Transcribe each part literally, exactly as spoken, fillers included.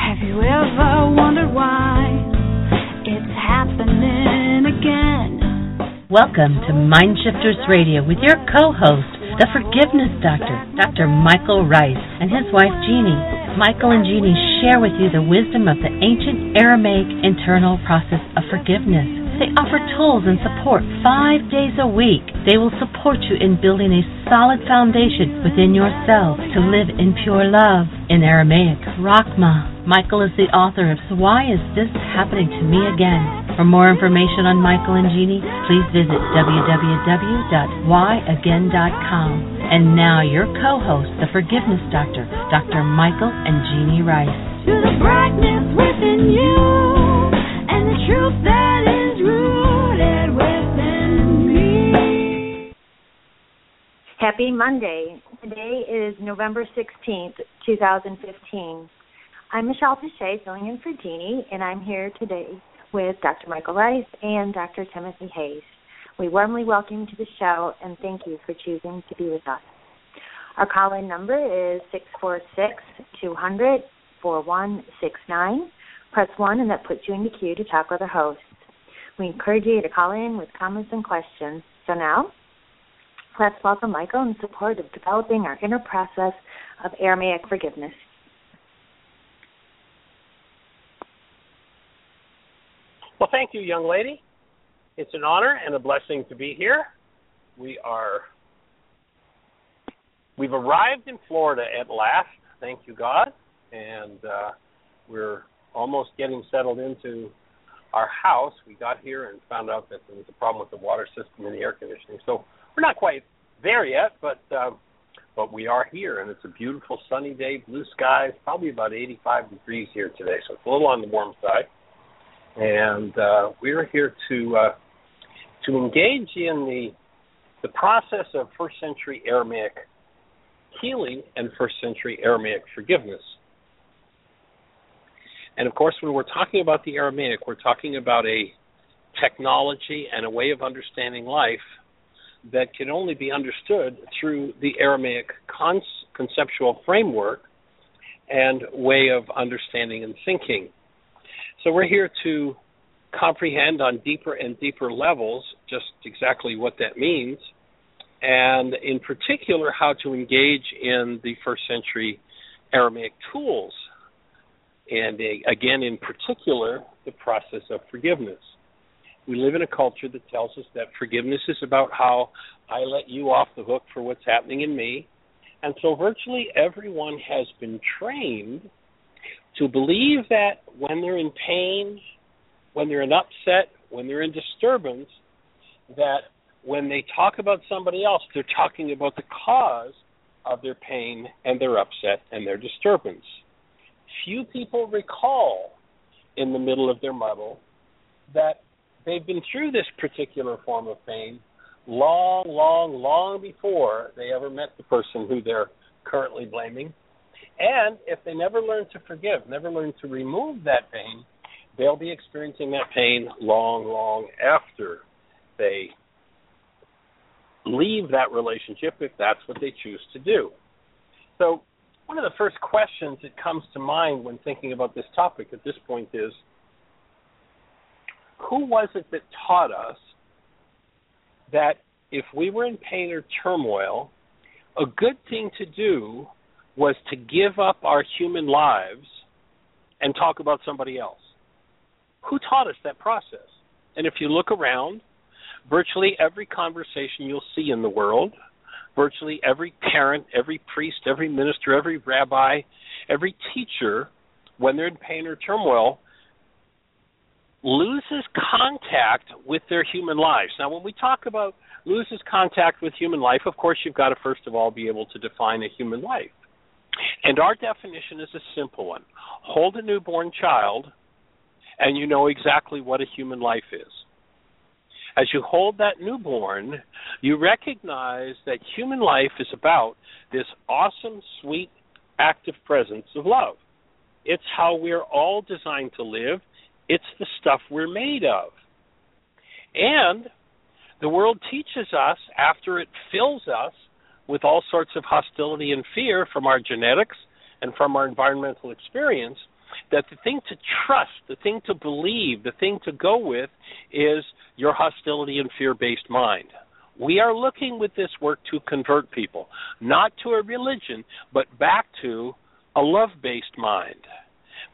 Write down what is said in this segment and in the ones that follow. Have you ever wondered why it's happening again? Welcome to Mindshifters Radio with your co-host, the Forgiveness Doctor, Dr. Michael Ryce, and his wife, Jeanie. Michael and Jeanie share with you the wisdom of the ancient Aramaic internal process of forgiveness. They offer tools and support five days a week. They will support you in building a solid foundation within yourself to live in pure love. In Aramaic, Rachma. Michael is the author of So Why Is This Happening to Me Again? For more information on Michael and Jeanie, please visit w w w dot why again dot com. And now your co-host, the Forgiveness Doctor, Dr. Michael and Jeanie Ryce. To the brightness within you, and the truth that is rooted within me. Happy Monday. Today is November sixteenth, twenty fifteen. I'm Michelle Pache, filling in for Jeanie, and I'm here today with Doctor Michael Ryce and Doctor Timothy Hayes. We warmly welcome you to the show and thank you for choosing to be with us. Our call-in number is six four six, two hundred, four one six nine. Press one and that puts you in the queue to talk with our hosts. We encourage you to call in with comments and questions. So now, let's welcome Michael in support of developing our inner process of Aramaic forgiveness. Well, thank you, young lady. It's an honor and a blessing to be here. We are, we've arrived in Florida at last, thank you, God, and uh, we're almost getting settled into our house. We got here and found out that there was a problem with the water system and the air conditioning, so we're not quite there yet, but uh, but we are here, and it's a beautiful sunny day, blue skies, probably about eighty-five degrees here today, so it's a little on the warm side. And uh, we're here to uh, to engage in the the process of first century Aramaic healing and first century Aramaic forgiveness. And of course, when we're talking about the Aramaic, we're talking about a technology and a way of understanding life that can only be understood through the Aramaic con- conceptual framework and way of understanding and thinking. So we're here to comprehend on deeper and deeper levels just exactly what that means, and in particular how to engage in the first century Aramaic tools, and again in particular the process of forgiveness. We live in a culture that tells us that forgiveness is about how I let you off the hook for what's happening in me, and so virtually everyone has been trained to believe that when they're in pain, when they're in upset, when they're in disturbance, that when they talk about somebody else, they're talking about the cause of their pain and their upset and their disturbance. Few people recall in the middle of their muddle that they've been through this particular form of pain long, long, long before they ever met the person who they're currently blaming. And if they never learn to forgive, never learn to remove that pain, they'll be experiencing that pain long, long after they leave that relationship, if that's what they choose to do. So one of the first questions that comes to mind when thinking about this topic at this point is, who was it that taught us that if we were in pain or turmoil, a good thing to do was to give up our human lives and talk about somebody else? Who taught us that process? And if you look around, virtually every conversation you'll see in the world, virtually every parent, every priest, every minister, every rabbi, Every teacher, when they're in pain or turmoil, loses contact with their human lives. Now, when we talk about loses contact with human life, of course, you've got to first of all be able to define a human life. And our definition is a simple one. Hold a newborn child, and you know exactly what a human life is. As you hold that newborn, you recognize that human life is about this awesome, sweet, active presence of love. It's how we're all designed to live. It's the stuff we're made of. And the world teaches us, after it fills us with all sorts of hostility and fear from our genetics and from our environmental experience, that the thing to trust, the thing to believe, the thing to go with is your hostility and fear-based mind. We are looking with this work to convert people, not to a religion, but back to a love-based mind,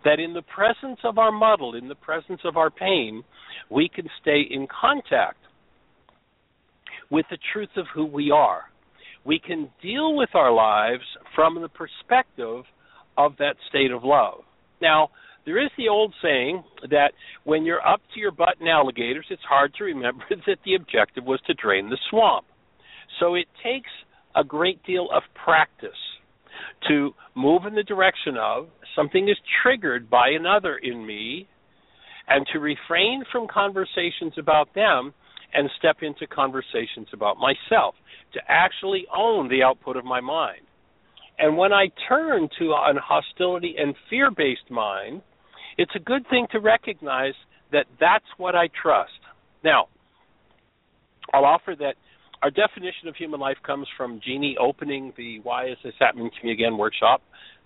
that in the presence of our muddle, in the presence of our pain, we can stay in contact with the truth of who we are. We can deal with our lives from the perspective of that state of love. Now, there is the old saying that when you're up to your butt in alligators, it's hard to remember that the objective was to drain the swamp. So it takes a great deal of practice to move in the direction of something is triggered by another in me, and to refrain from conversations about them and step into conversations about myself, to actually own the output of my mind. And when I turn to an hostility and fear-based mind, it's a good thing to recognize that that's what I trust. Now, I'll offer that our definition of human life comes from Jeanie opening the Why Is This Happening to Me Again workshop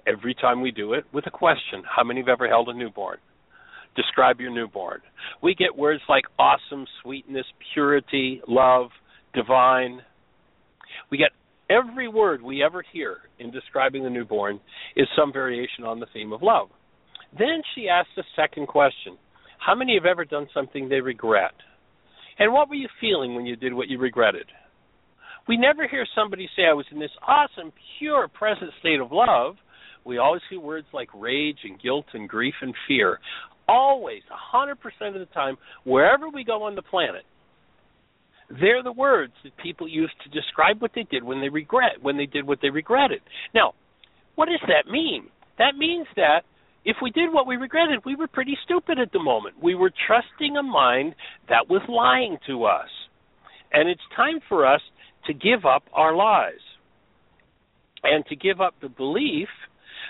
every time we do it with a question. How many have ever held a newborn? Describe your newborn. We get words like awesome, sweetness, purity, love, divine. We get every word we ever hear in describing the newborn is some variation on the theme of love. Then she asks the second question. How many have ever done something they regret? And what were you feeling when you did what you regretted? We never hear somebody say, I was in this awesome, pure, present state of love. We always hear words like rage and guilt and grief and fear. Always, one hundred percent of the time, wherever we go on the planet, they're the words that people use to describe what they did when they regret, when they did what they regretted. Now, what does that mean? That means that if we did what we regretted, we were pretty stupid at the moment. We were trusting a mind that was lying to us. And it's time for us to give up our lies and to give up the belief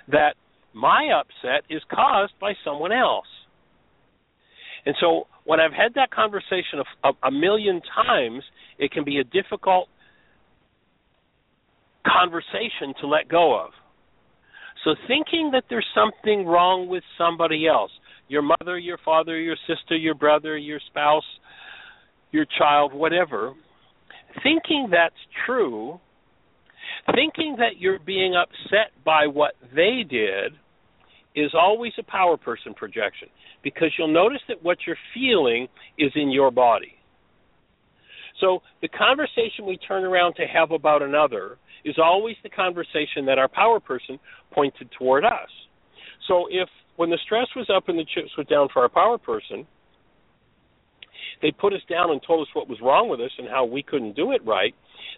that my upset is caused by someone else. And so when I've had that conversation a, a million times, it can be a difficult conversation to let go of. So thinking that there's something wrong with somebody else, your mother, your father, your sister, your brother, your spouse, your child, whatever, thinking that's true, thinking that you're being upset by what they did, is always a power person projection, because you'll notice that what you're feeling is in your body. So the conversation we turn around to have about another is always the conversation that our power person pointed toward us. So if when the stress was up and the chips were down for our power person, they put us down and told us what was wrong with us and how we couldn't do it right,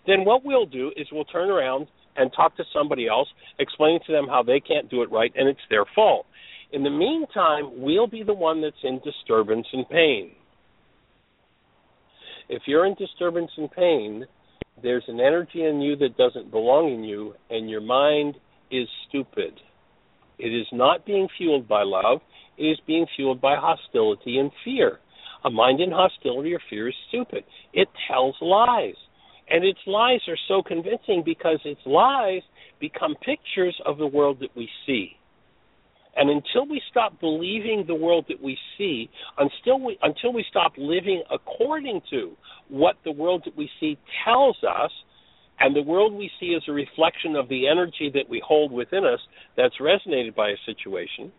then what we'll do is we'll turn around and talk to somebody else, explain to them how they can't do it right, and it's their fault. In the meantime, we'll be the one that's in disturbance and pain. If you're in disturbance and pain, there's an energy in you that doesn't belong in you, and your mind is stupid. It is not being fueled by love. It is being fueled by hostility and fear. A mind in hostility or fear is stupid. It tells lies. And its lies are so convincing because its lies become pictures of the world that we see. And until we stop believing the world that we see, until we, until we stop living according to what the world that we see tells us, and the world we see is a reflection of the energy that we hold within us that's resonated by a situation,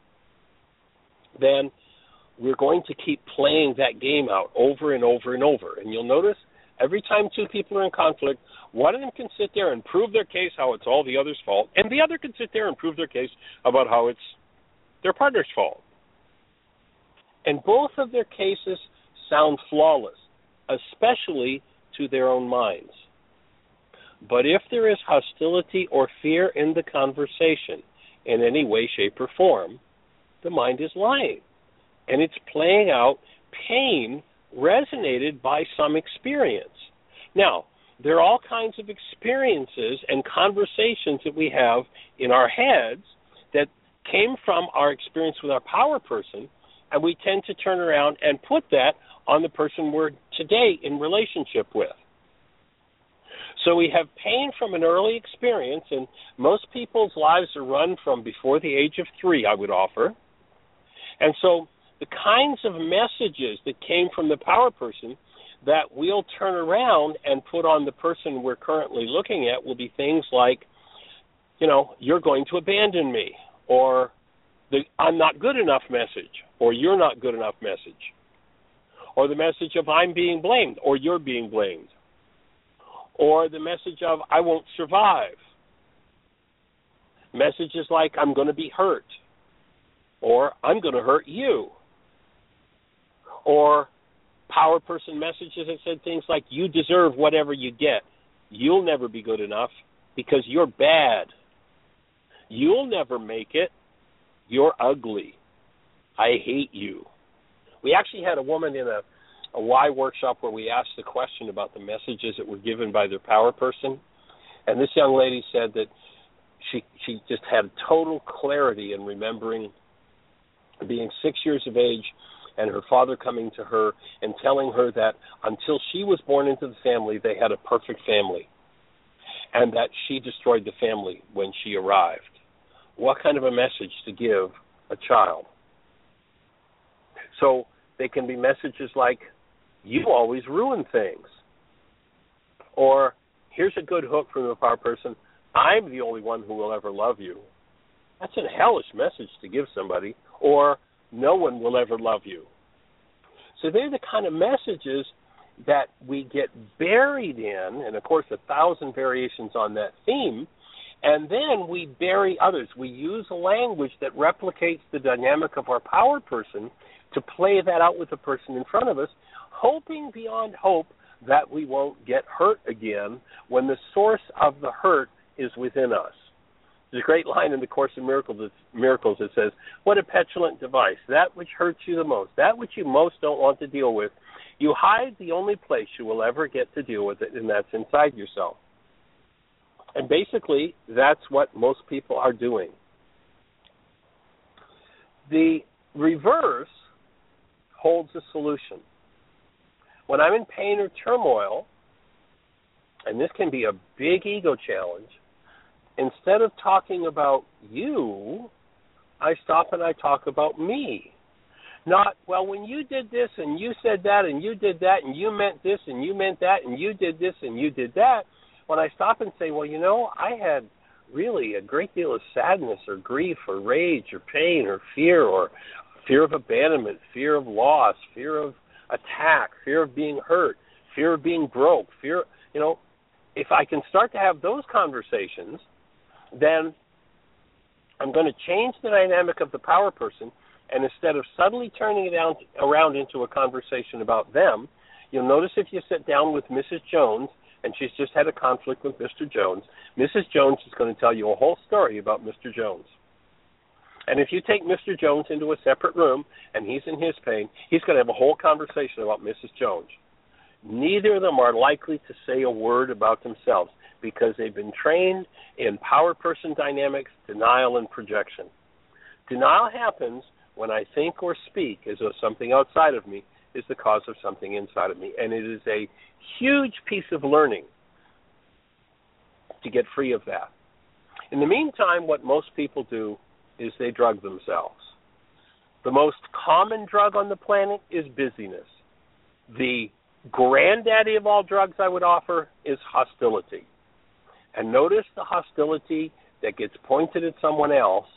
then we're going to keep playing that game out over and over and over. And you'll notice Every time two people are in conflict, one of them can sit there and prove their case how it's all the other's fault, and the other can sit there and prove their case about how it's their partner's fault. And both of their cases sound flawless, especially to their own minds. But if there is hostility or fear in the conversation in any way, shape, or form, the mind is lying, and it's playing out pain resonated by some experience. Now, there are all kinds of experiences and conversations that we have in our heads that came from our experience with our power person, and we tend to turn around and put that on the person we're today in relationship with. So we have pain from an early experience, and most people's lives are run from before the age of three, I would offer. And so the kinds of messages that came from the power person that we'll turn around and put on the person we're currently looking at will be things like, you know, you're going to abandon me, or the I'm not good enough message, or you're not good enough message, or the message of I'm being blamed, or you're being blamed, or the message of I won't survive. Messages like I'm going to be hurt, or I'm going to hurt you, or power person messages that said things like you deserve whatever you get. You'll never be good enough because you're bad. You'll never make it. You're ugly. I hate you. We actually had a woman in a, a why workshop where we asked the question about the messages that were given by their power person. And this young lady said that she she just had total clarity in remembering being six years of age and her father coming to her and telling her that until she was born into the family, they had a perfect family, and that she destroyed the family when she arrived. What kind of a message to give a child? So they can be messages like, you always ruin things. Or, here's a good hook from the power person, I'm the only one who will ever love you. That's a hellish message to give somebody. Or, no one will ever love you. So they're the kind of messages that we get buried in, and of course a thousand variations on that theme, and then we bury others. We use a language that replicates the dynamic of our power person to play that out with the person in front of us, hoping beyond hope that we won't get hurt again when the source of the hurt is within us. There's a great line in The Course in Miracles that says, what a petulant device, that which hurts you the most, that which you most don't want to deal with, you hide the only place you will ever get to deal with it, and that's inside yourself. And basically, that's what most people are doing. The reverse holds a solution. When I'm in pain or turmoil, and this can be a big ego challenge, instead of talking about you, I stop and I talk about me. Not, well, when you did this and you said that and you did that and you meant this and you meant that and you did this and you did that. When I stop and say, well, you know, I had really a great deal of sadness or grief or rage or pain or fear or fear of abandonment, fear of loss, fear of attack, fear of being hurt, fear of being broke, fear, you know, if I can start to have those conversations, then I'm going to change the dynamic of the power person, and instead of suddenly turning it down, around into a conversation about them, you'll notice if you sit down with Missus Jones, and she's just had a conflict with Mister Jones, Missus Jones is going to tell you a whole story about Mister Jones. And if you take Mister Jones into a separate room, and he's in his pain, he's going to have a whole conversation about Missus Jones. Neither of them are likely to say a word about themselves, because they've been trained in power person dynamics, denial, and projection. Denial happens when I think or speak as though something outside of me is the cause of something inside of me, and it is a huge piece of learning to get free of that. In the meantime, what most people do is they drug themselves. The most common drug on the planet is busyness. The granddaddy of all drugs, I would offer, is hostility. And notice the hostility that gets pointed at someone else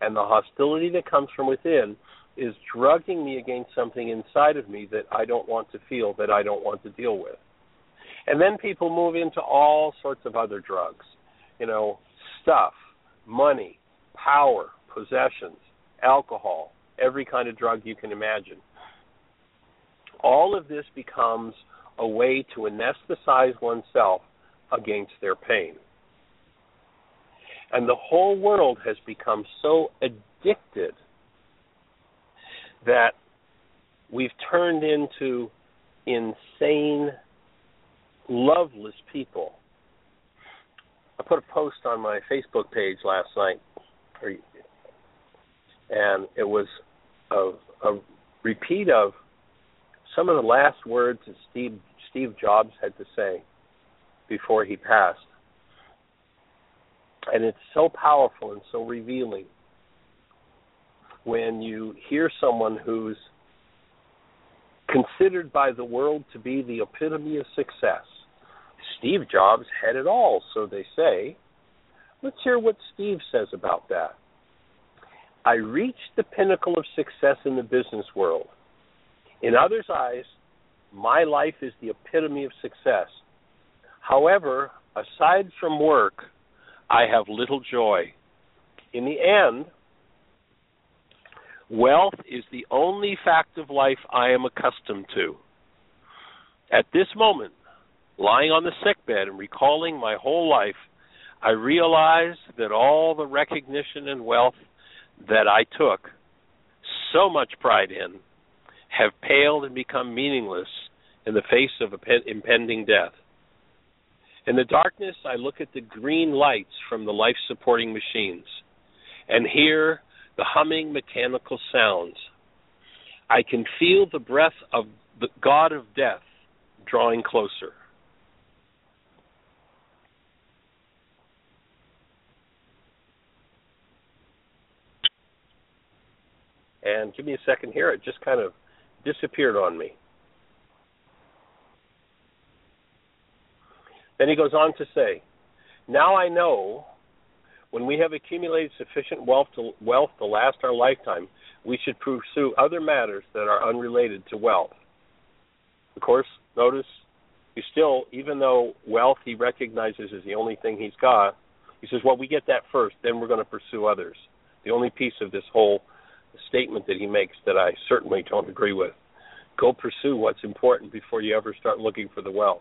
and the hostility that comes from within is drugging me against something inside of me that I don't want to feel, that I don't want to deal with. And then people move into all sorts of other drugs, you know, stuff, money, power, possessions, alcohol, every kind of drug you can imagine. All of this becomes a way to anesthetize oneself against their pain. And the whole world has become so addicted that we've turned into insane, loveless people. I put a post on my Facebook page last night, and it was a, a repeat of some of the last words that Steve, Steve Jobs had to say before he passed. And it's so powerful and so revealing when you hear someone who's considered by the world to be the epitome of success. Steve Jobs had it all, so they say. Let's hear what Steve says about that. I reached the pinnacle of success in the business world. In others' eyes, my life is the epitome of success. However, aside from work, I have little joy. In the end, wealth is the only fact of life I am accustomed to. At this moment, lying on the sickbed and recalling my whole life, I realize that all the recognition and wealth that I took so much pride in have paled and become meaningless in the face of impending death. In the darkness, I look at the green lights from the life-supporting machines and hear the humming mechanical sounds. I can feel the breath of the God of death drawing closer. And give me a second here. It just kind of disappeared on me. Then he goes on to say, now I know when we have accumulated sufficient wealth to, wealth to last our lifetime, we should pursue other matters that are unrelated to wealth. Of course, notice he still, even though wealth he recognizes is the only thing he's got, he says, well, we get that first, then we're going to pursue others. The only piece of this whole statement that he makes that I certainly don't agree with. Go pursue what's important before you ever start looking for the wealth.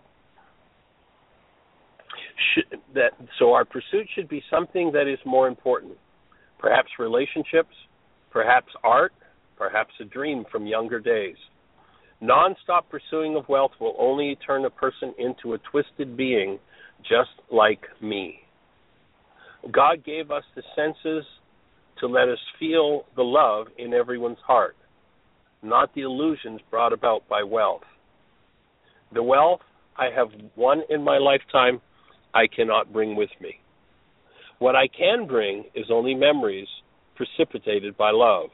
Should that, so our pursuit should be something that is more important, perhaps relationships, perhaps art, perhaps a dream from younger days. Non-stop pursuing of wealth will only turn a person into a twisted being just like me. God gave us the senses to let us feel the love in everyone's heart, not the illusions brought about by wealth. The wealth I have won in my lifetime I cannot bring with me. What I can bring is only memories precipitated by love.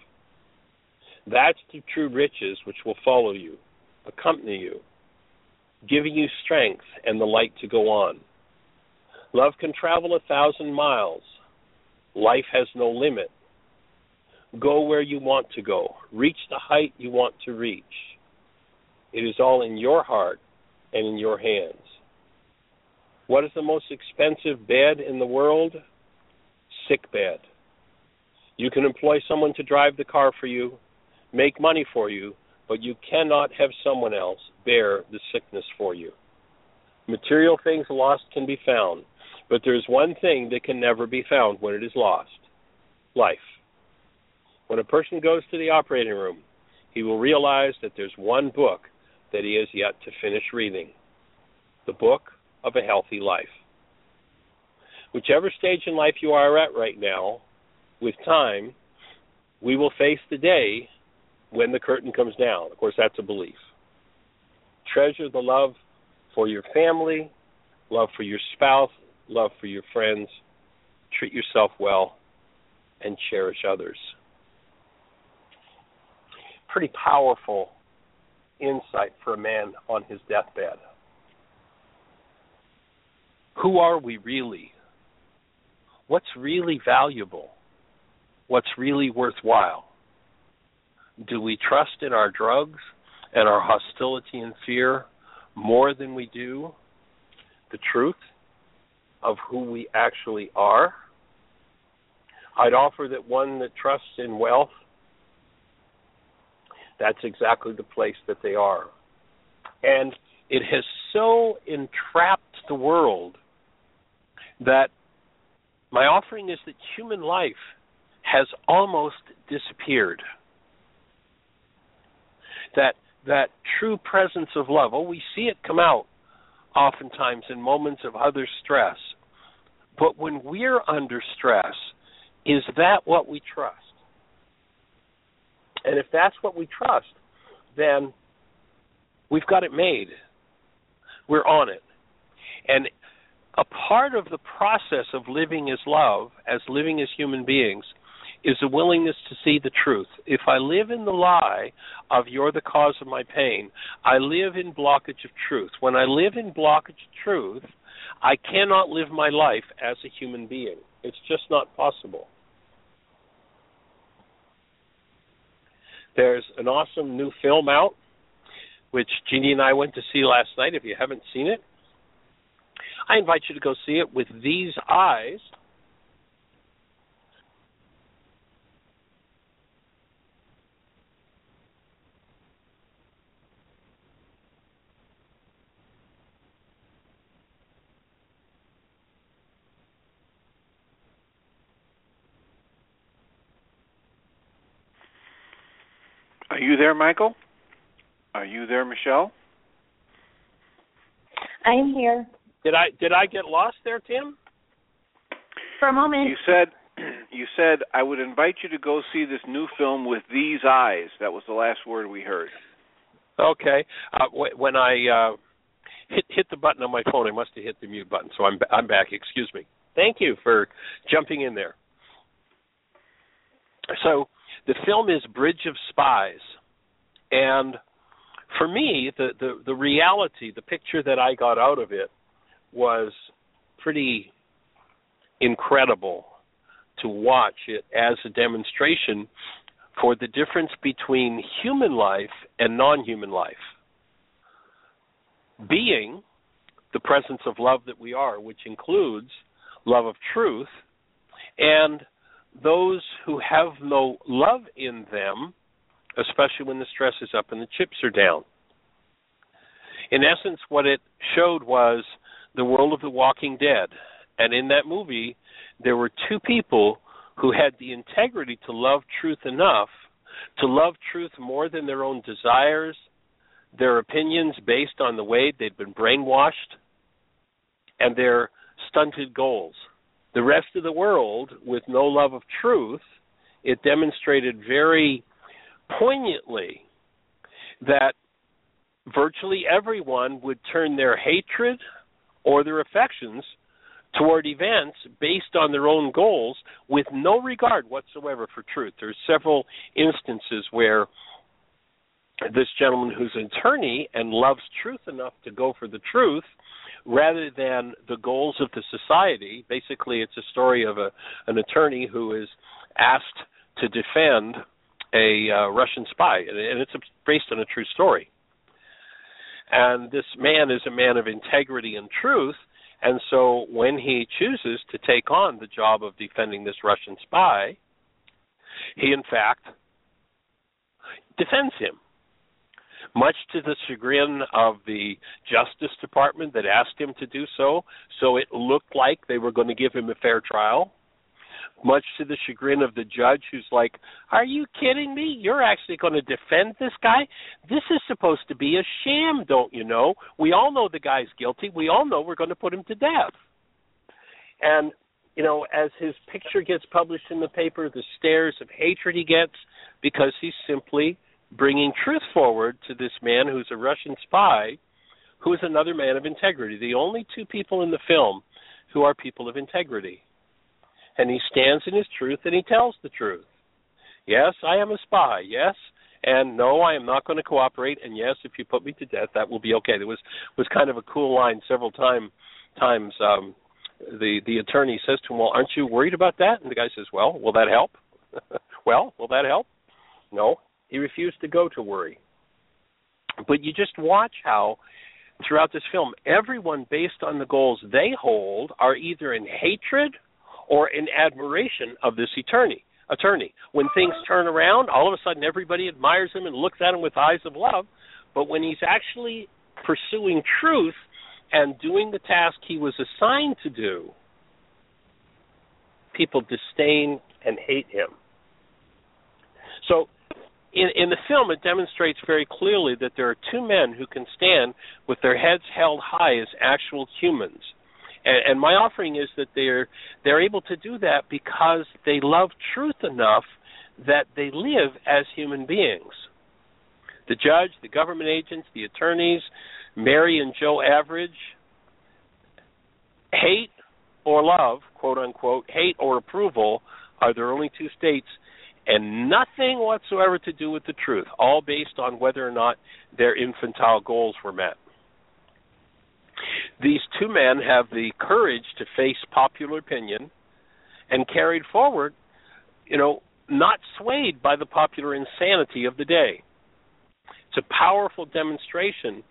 That's the true riches which will follow you, accompany you, giving you strength and the light to go on. Love can travel a thousand miles. Life has no limit. Go where you want to go. Reach the height you want to reach. It is all in your heart and in your hands. What is the most expensive bed in the world? Sick bed. You can employ someone to drive the car for you, make money for you, but you cannot have someone else bear the sickness for you. Material things lost can be found, but there is one thing that can never be found when it is lost: life. When a person goes to the operating room, he will realize that there's one book that he has yet to finish reading, the book of a healthy life. Whichever stage in life you are at right now, with time, we will face the day when the curtain comes down. Of course, that's a belief. Treasure the love for your family, love for your spouse, love for your friends, treat yourself well, and cherish others. Pretty powerful insight for a man on his deathbed. Who are we really? What's really valuable? What's really worthwhile? Do we trust in our drugs and our hostility and fear more than we do the truth of who we actually are. I'd offer that one that trusts in wealth, that's exactly the place that they are. And it has so entrapped the world that my offering is that human life has almost disappeared. That that true presence of love, oh, we see it come out oftentimes in moments of other stress. But when we're under stress, is that what we trust? And if that's what we trust, then we've got it made. We're on it. And a part of the process of living as love, as living as human beings, is a willingness to see the truth. If I live in the lie of you're the cause of my pain, I live in blockage of truth. When I live in blockage of truth, I cannot live my life as a human being. It's just not possible. There's an awesome new film out, which Jeanie and I went to see last night. If you haven't seen it, I invite you to go see it, With These Eyes. Are you there, Michael? Are you there, Michelle? I'm here. Did I did I get lost there, Tim? For a moment. You said you said I would invite you to go see this new film With These Eyes. That was the last word we heard. Okay. Uh, w- when I uh, hit hit the button on my phone, I must have hit the mute button. So I'm I'm back. Excuse me. Thank you for jumping in there. So. The film is Bridge of Spies, and for me, the, the, the reality, the picture that I got out of it was pretty incredible to watch it as a demonstration for the difference between human life and non-human life. Being the presence of love that we are, which includes love of truth, and those who have no love in them, especially when the stress is up and the chips are down. In essence, what it showed was the world of The Walking Dead. And in that movie, there were two people who had the integrity to love truth enough, to love truth more than their own desires, their opinions based on the way they'd been brainwashed, and their stunted goals. The rest of the world, with no love of truth, it demonstrated very poignantly that virtually everyone would turn their hatred or their affections toward events based on their own goals with no regard whatsoever for truth. There's several instances where this gentleman who's an attorney and loves truth enough to go for the truth rather than the goals of the society. Basically, it's a story of a, an attorney who is asked to defend a uh, Russian spy, and it's based on a true story. And this man is a man of integrity and truth, and so when he chooses to take on the job of defending this Russian spy, he, in fact, defends him. Much to the chagrin of the Justice Department that asked him to do so, so it looked like they were going to give him a fair trial. Much to the chagrin of the judge who's like, are you kidding me? You're actually going to defend this guy? This is supposed to be a sham, don't you know? We all know the guy's guilty. We all know we're going to put him to death. And, you know, as his picture gets published in the paper, the stares of hatred he gets because he's simply bringing truth forward to this man who's a Russian spy, who is another man of integrity. The only two people in the film who are people of integrity. And he stands in his truth and he tells the truth. Yes, I am a spy, yes, and no, I am not going to cooperate, and yes, if you put me to death, that will be okay. There was, was kind of a cool line several time, times. Um, the, the attorney says to him, well, aren't you worried about that? And the guy says, well, will that help? well, will that help? No. He refused to go to worry. But you just watch how throughout this film, everyone based on the goals they hold are either in hatred or in admiration of this attorney. Attorney. When things turn around, all of a sudden everybody admires him and looks at him with eyes of love. But when he's actually pursuing truth and doing the task he was assigned to do, people disdain and hate him. So in, in the film, it demonstrates very clearly that there are two men who can stand with their heads held high as actual humans. And, and my offering is that they're they're able to do that because they love truth enough that they live as human beings. The judge, the government agents, the attorneys, Mary and Joe Average, hate or love, quote unquote, hate or approval are their only two states, and nothing whatsoever to do with the truth, all based on whether or not their infantile goals were met. These two men have the courage to face popular opinion and carried forward, you know, not swayed by the popular insanity of the day. It's a powerful demonstration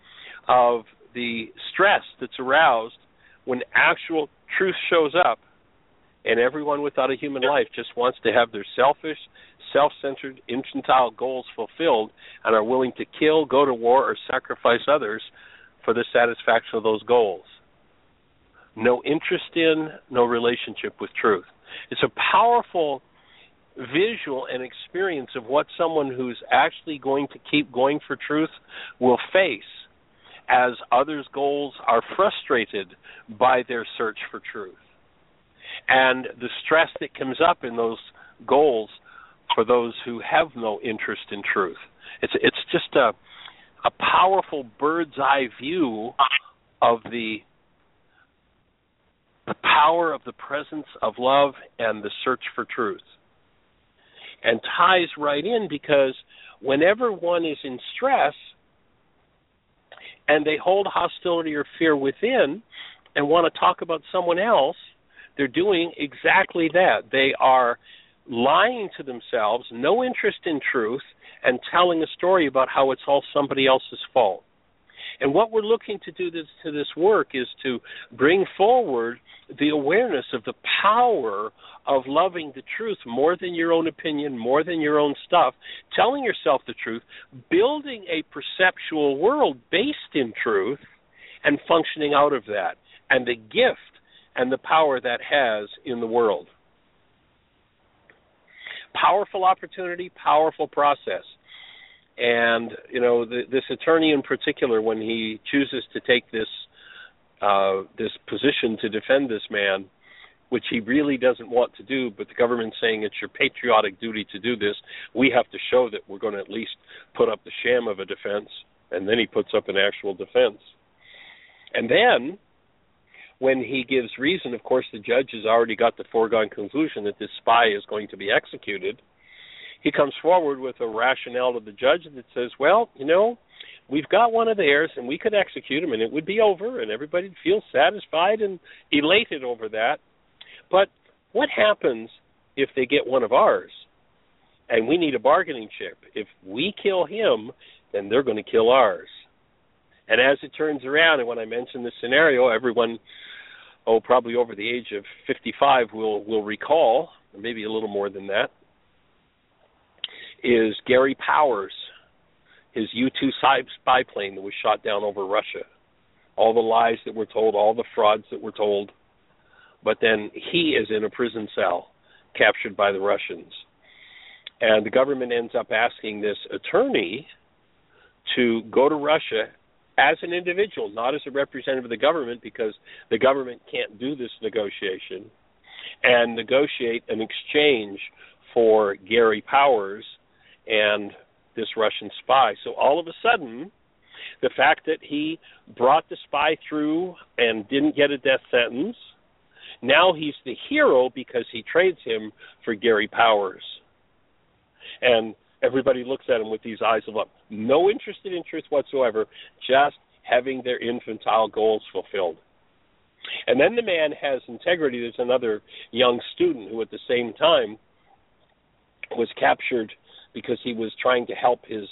of the stress that's aroused when actual truth shows up and everyone without a human life just wants to have their selfish, self-centered, infantile goals fulfilled and are willing to kill, go to war, or sacrifice others for the satisfaction of those goals. No interest in, no relationship with truth. It's a powerful visual and experience of what someone who's actually going to keep going for truth will face as others' goals are frustrated by their search for truth, and the stress that comes up in those goals for those who have no interest in truth. It's it's just a a powerful bird's eye view of the the power of the presence of love and the search for truth. And ties right in because whenever one is in stress and they hold hostility or fear within and want to talk about someone else, they're doing exactly that. They are lying to themselves, no interest in truth, and telling a story about how it's all somebody else's fault. And what we're looking to do this, to this work is to bring forward the awareness of the power of loving the truth more than your own opinion, more than your own stuff, telling yourself the truth, building a perceptual world based in truth, and functioning out of that, and the gift and the power that has in the world. Powerful opportunity, powerful process. And, you know, the, this attorney in particular, when he chooses to take this uh, this position to defend this man, which he really doesn't want to do, but the government's saying it's your patriotic duty to do this, we have to show that we're going to at least put up the sham of a defense, and then he puts up an actual defense. And then, when he gives reason, of course, the judge has already got the foregone conclusion that this spy is going to be executed. He comes forward with a rationale to the judge that says, well, you know, we've got one of theirs and we could execute him and it would be over and everybody would feel satisfied and elated over that. But what happens if they get one of ours and we need a bargaining chip? If we kill him, then they're going to kill ours. And as it turns around, and when I mention this scenario, everyone, oh, probably over the age of fifty-five will, will recall, maybe a little more than that, is Gary Powers, his U two spy plane that was shot down over Russia. All the lies that were told, all the frauds that were told. But then he is in a prison cell captured by the Russians. And the government ends up asking this attorney to go to Russia as an individual, not as a representative of the government, because the government can't do this negotiation, and negotiate an exchange for Gary Powers and this Russian spy. So all of a sudden, the fact that he brought the spy through and didn't get a death sentence, now he's the hero because he trades him for Gary Powers. And everybody looks at him with these eyes of love. No interest in truth whatsoever, just having their infantile goals fulfilled. And then the man has integrity. There's another young student who at the same time was captured because he was trying to help his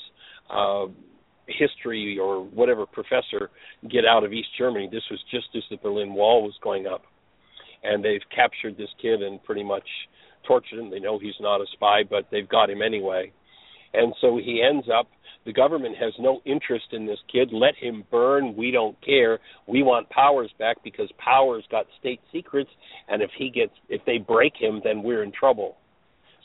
uh, history or whatever professor get out of East Germany. This was just as the Berlin Wall was going up. And they've captured this kid and pretty much tortured him. They know he's not a spy, but they've got him anyway. And so he ends up, the government has no interest in this kid. Let him burn. We don't care. We want Powers back because Powers got state secrets, and if he gets, if they break him, then we're in trouble.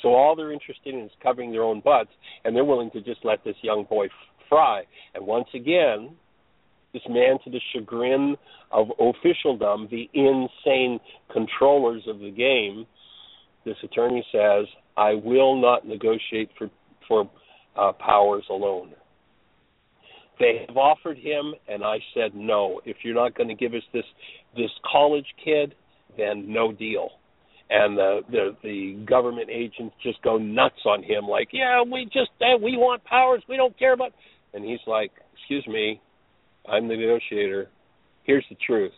So all they're interested in is covering their own butts, and they're willing to just let this young boy fry. And once again, this man, to the chagrin of officialdom, the insane controllers of the game, this attorney says, I will not negotiate for for uh, Powers alone. They have offered him, and I said, no, if you're not going to give us this this college kid, then no deal. And the, the the government agents just go nuts on him, like, yeah, we just, uh, we want Powers, we don't care about, and he's like, excuse me, I'm the negotiator. Here's the truth.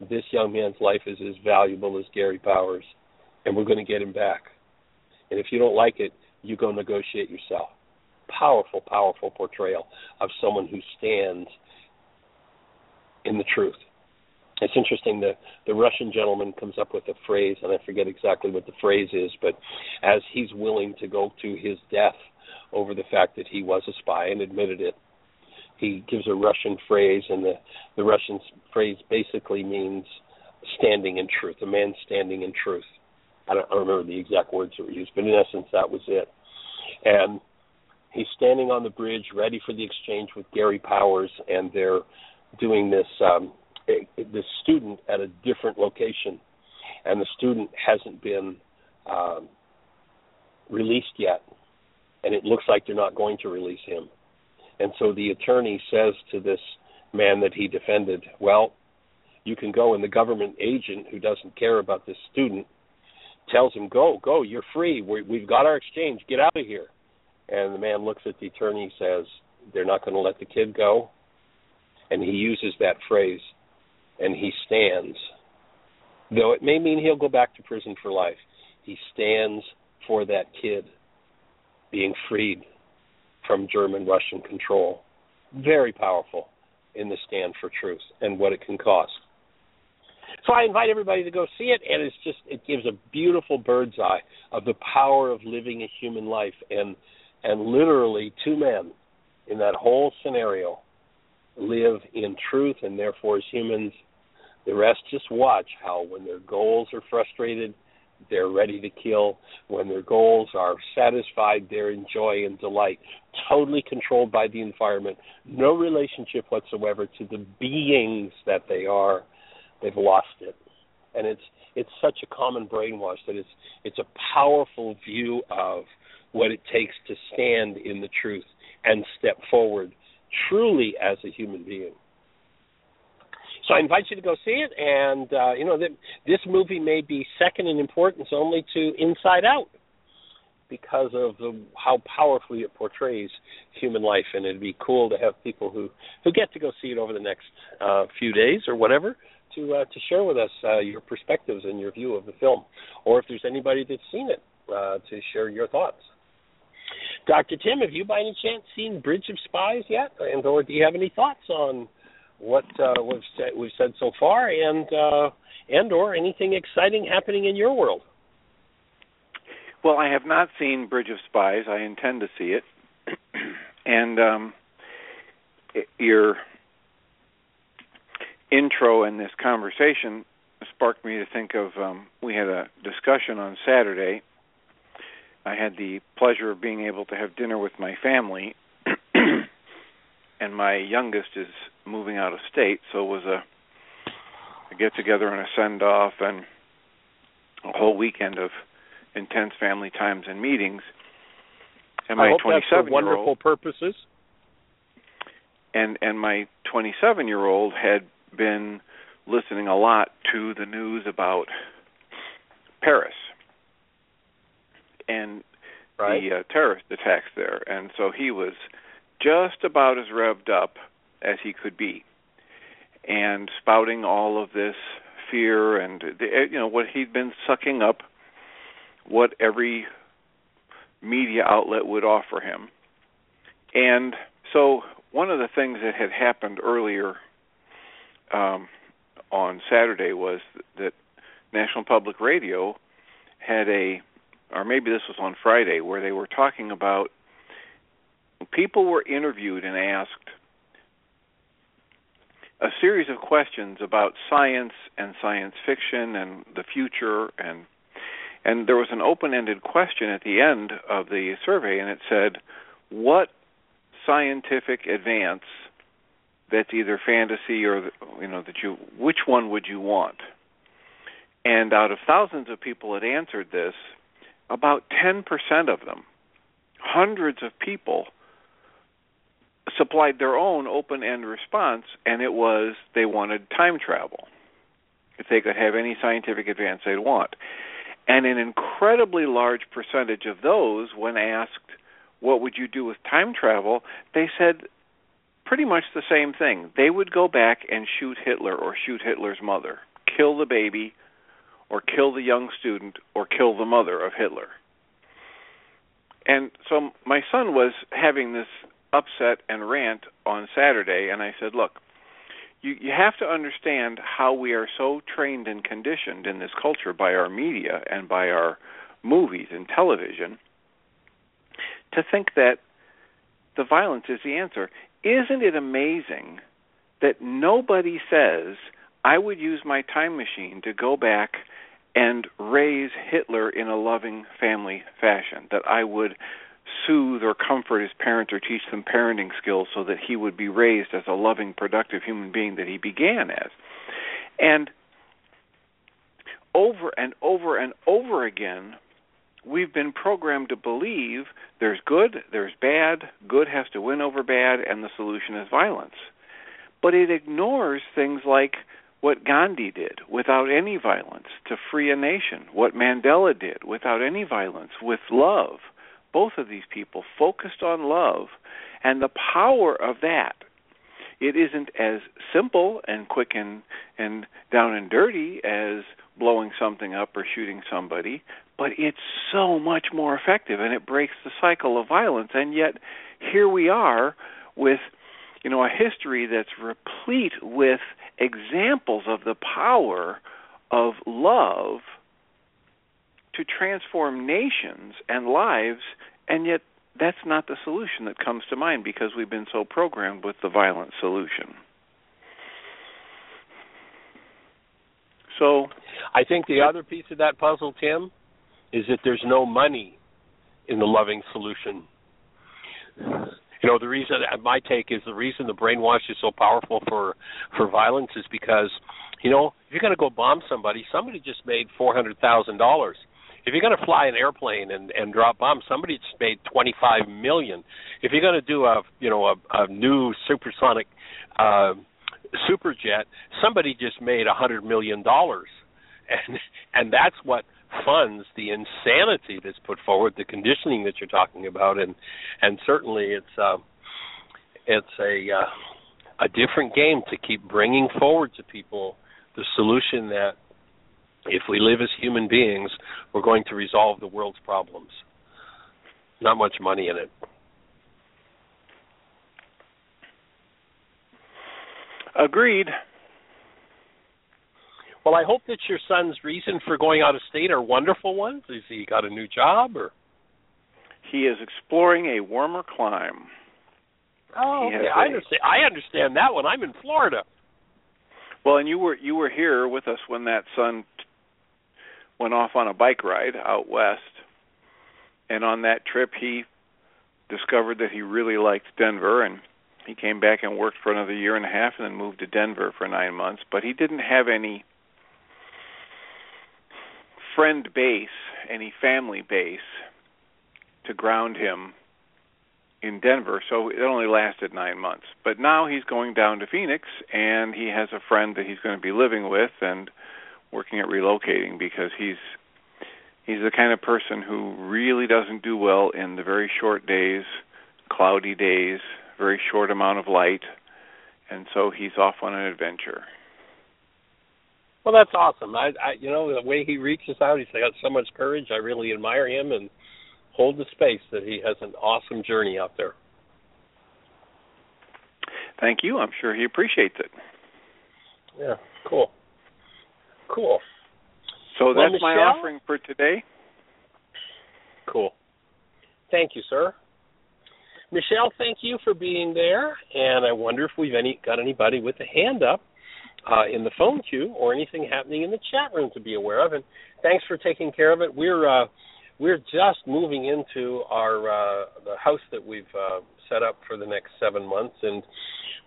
This young man's life is as valuable as Gary Powers, and we're going to get him back. And if you don't like it, you go negotiate yourself. Powerful, powerful portrayal of someone who stands in the truth. It's interesting that the Russian gentleman comes up with a phrase, and I forget exactly what the phrase is, but as he's willing to go to his death over the fact that he was a spy and admitted it, he gives a Russian phrase, and the, the Russian phrase basically means standing in truth, a man standing in truth. I don't, I don't remember the exact words that were used, but in essence, that was it. And he's standing on the bridge, ready for the exchange with Gary Powers, and they're doing this um, this student at a different location, and the student hasn't been um, released yet, and it looks like they're not going to release him. And so the attorney says to this man that he defended, well, you can go, and the government agent who doesn't care about this student tells him, go, go, you're free. We, we've got our exchange. Get out of here. And the man looks at the attorney, says, they're not going to let the kid go. And he uses that phrase, and he stands. Though it may mean he'll go back to prison for life, he stands for that kid being freed from German-Russian control. Very powerful in the stand for truth and what it can cost. So I invite everybody to go see it, and it's just, it gives a beautiful bird's eye of the power of living a human life, and and literally two men in that whole scenario live in truth, and therefore as humans, the rest just watch how when their goals are frustrated, they're ready to kill. When their goals are satisfied, they're in joy and delight, totally controlled by the environment, no relationship whatsoever to the beings that they are. They've lost it. And it's it's such a common brainwash that it's it's a powerful view of what it takes to stand in the truth and step forward truly as a human being. So I invite you to go see it, and, uh, you know, th- this movie may be second in importance only to Inside Out because of the, how powerfully it portrays human life, and it'd be cool to have people who, who get to go see it over the next uh, few days or whatever to uh, to share with us uh, your perspectives and your view of the film, or if there's anybody that's seen it, uh, to share your thoughts. Doctor Tim, have you by any chance seen Bridge of Spies yet, and or do you have any thoughts on what uh, we've, said, we've said so far, and uh, and or anything exciting happening in your world? Well, I have not seen Bridge of Spies. I intend to see it, and um, it, your intro in this conversation sparked me to think of um, we had a discussion on Saturday. I had the pleasure of being able to have dinner with my family, and my youngest is moving out of state, so it was a, a get-together and a send-off and a whole weekend of intense family times and meetings. And my I hope that's for wonderful purposes. And, and my twenty-seven-year-old had been listening a lot to the news about Paris and right. the uh, terrorist attacks there. And so he was just about as revved up as he could be, and spouting all of this fear and, you know, what he'd been sucking up, what every media outlet would offer him. And so one of the things that had happened earlier um, on Saturday was that National Public Radio had a, or maybe this was on Friday, where they were talking about people were interviewed and asked a series of questions about science and science fiction and the future, and and there was an open-ended question at the end of the survey, and it said, what scientific advance that's either fantasy or, you know, that you, which one would you want? And out of thousands of people that answered this, about ten percent of them, hundreds of people, supplied their own open-end response, and it was they wanted time travel. If they could have any scientific advance they'd want. And an incredibly large percentage of those, when asked, what would you do with time travel, they said pretty much the same thing. They would go back and shoot Hitler or shoot Hitler's mother, kill the baby or kill the young student or kill the mother of Hitler. And so my son was having this upset and rant on Saturday, and I said, look, you, you have to understand how we are so trained and conditioned in this culture by our media and by our movies and television to think that the violence is the answer. Isn't it amazing that nobody says, I would use my time machine to go back and raise Hitler in a loving family fashion, that I would soothe or comfort his parents or teach them parenting skills so that he would be raised as a loving, productive human being that he began as. And over and over and over again, we've been programmed to believe there's good, there's bad, good has to win over bad, and the solution is violence. But it ignores things like what Gandhi did without any violence to free a nation, what Mandela did without any violence, with love. Both of these people focused on love and the power of that. It isn't as simple and quick and, and down and dirty as blowing something up or shooting somebody, but it's so much more effective, and it breaks the cycle of violence. And yet here we are with, you know, a history that's replete with examples of the power of love to transform nations and lives, and yet that's not the solution that comes to mind because we've been so programmed with the violent solution. So I think the other piece of that puzzle, Tim, is that there's no money in the loving solution. You know, the reason, my take is the reason the brainwash is so powerful for, for violence is because, you know, if you're going to go bomb somebody, somebody just made four hundred thousand dollars. If you're going to fly an airplane and, and drop bombs, somebody just made twenty-five million dollars. If you're going to do a you know a, a new supersonic uh, superjet, somebody just made one hundred million dollars, and and that's what funds the insanity that's put forward, the conditioning that you're talking about, and and certainly it's uh, it's a uh, a different game to keep bringing forward to people the solution that, if we live as human beings, we're going to resolve the world's problems. Not much money in it. Agreed. Well, I hope that your son's reason for going out of state are wonderful ones. Has he got a new job? Or he is exploring a warmer climate. Oh, okay. I understand. I understand that one. I'm in Florida. Well, and you were you were here with us when that son went off on a bike ride out west, and on that trip he discovered that he really liked Denver, and he came back and worked for another year and a half and then moved to Denver for nine months, but he didn't have any friend base, any family base to ground him in Denver, so it only lasted nine months. But now he's going down to Phoenix, and he has a friend that he's going to be living with and working at relocating, because he's he's the kind of person who really doesn't do well in the very short days, cloudy days, very short amount of light, and so he's off on an adventure. Well, that's awesome. I, I you know, the way he reaches out, he's got so much courage. I really admire him, and hold the space that he has an awesome journey out there. Thank you. I'm sure he appreciates it. Yeah, cool. Cool. So well, that's Michelle? my offering for today. Cool. Thank you, sir. Michelle, thank you for being there, and I wonder if we've any got anybody with a hand up uh, in the phone queue or anything happening in the chat room to be aware of, and thanks for taking care of it. We're uh, we're just moving into our uh, the house that we've uh, set up for the next seven months, and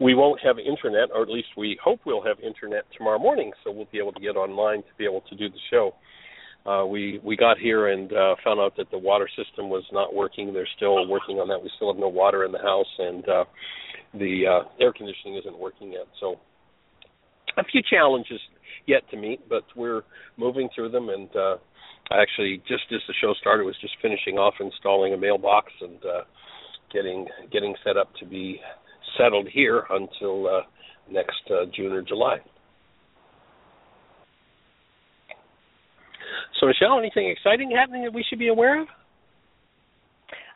we won't have internet, or at least we hope we'll have internet tomorrow morning, so we'll be able to get online to be able to do the show. Uh, we, we got here and uh, found out that the water system was not working. They're still working on that. We still have no water in the house, and uh, the uh, air conditioning isn't working yet. So a few challenges yet to meet, but we're moving through them. And uh, actually, just as the show started, was just finishing off installing a mailbox and uh, getting getting set up to be settled here until uh, next uh, June or July. So, Michelle, anything exciting happening that we should be aware of?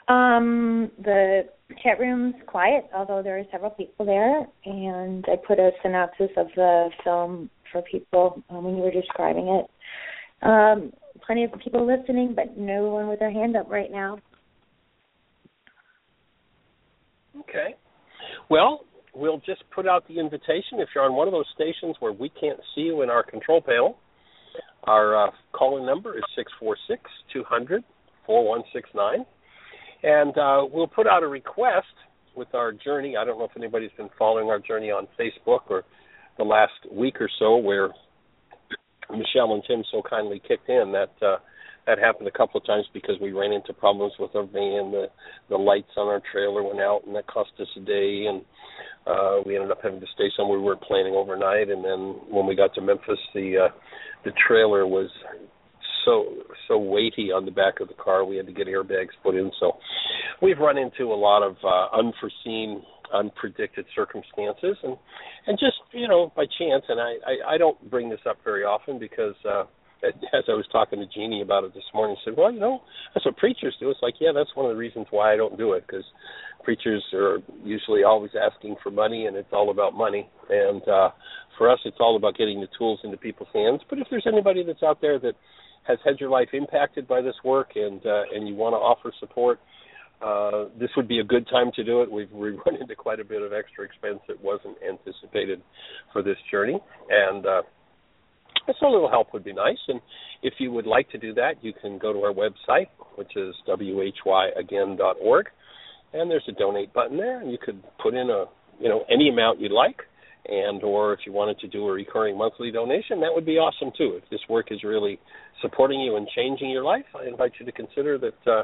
Um, the chat room's quiet, although there are several people there, and I put a synopsis of the film for people um, when you were describing it. Um, plenty of people listening, but no one with their hand up right now. Okay. Well, we'll just put out the invitation. If you're on one of those stations where we can't see you in our control panel, our uh, call-in number is six four six, two hundred, four one six nine, and uh, we'll put out a request with our journey. I don't know if anybody's been following our journey on Facebook or the last week or so where Michelle and Tim so kindly kicked in. That uh, that happened a couple of times because we ran into problems with our van. The, the lights on our trailer went out, and that cost us a day, and uh, we ended up having to stay somewhere we weren't planning overnight. And then when we got to Memphis, the... Uh, The trailer was so so weighty on the back of the car. We had to get airbags put in. So we've run into a lot of uh, unforeseen, unpredicted circumstances, and and just you know by chance. And I, I, I don't bring this up very often because uh, as I was talking to Jeanie about it this morning, I said, well, you know, that's what preachers do. It's like, yeah, that's one of the reasons why I don't do it, because preachers are usually always asking for money, and it's all about money. And uh, for us, it's all about getting the tools into people's hands. But if there's anybody that's out there that has had your life impacted by this work and uh, and you want to offer support, uh, this would be a good time to do it. We've, we've run into quite a bit of extra expense that wasn't anticipated for this journey. And uh, so a little help would be nice. And if you would like to do that, you can go to our website, which is w h y again dot org. And there's a donate button there, and you could put in a you know any amount you'd like, and or if you wanted to do a recurring monthly donation, that would be awesome too. If this work is really supporting you and changing your life, I invite you to consider that uh,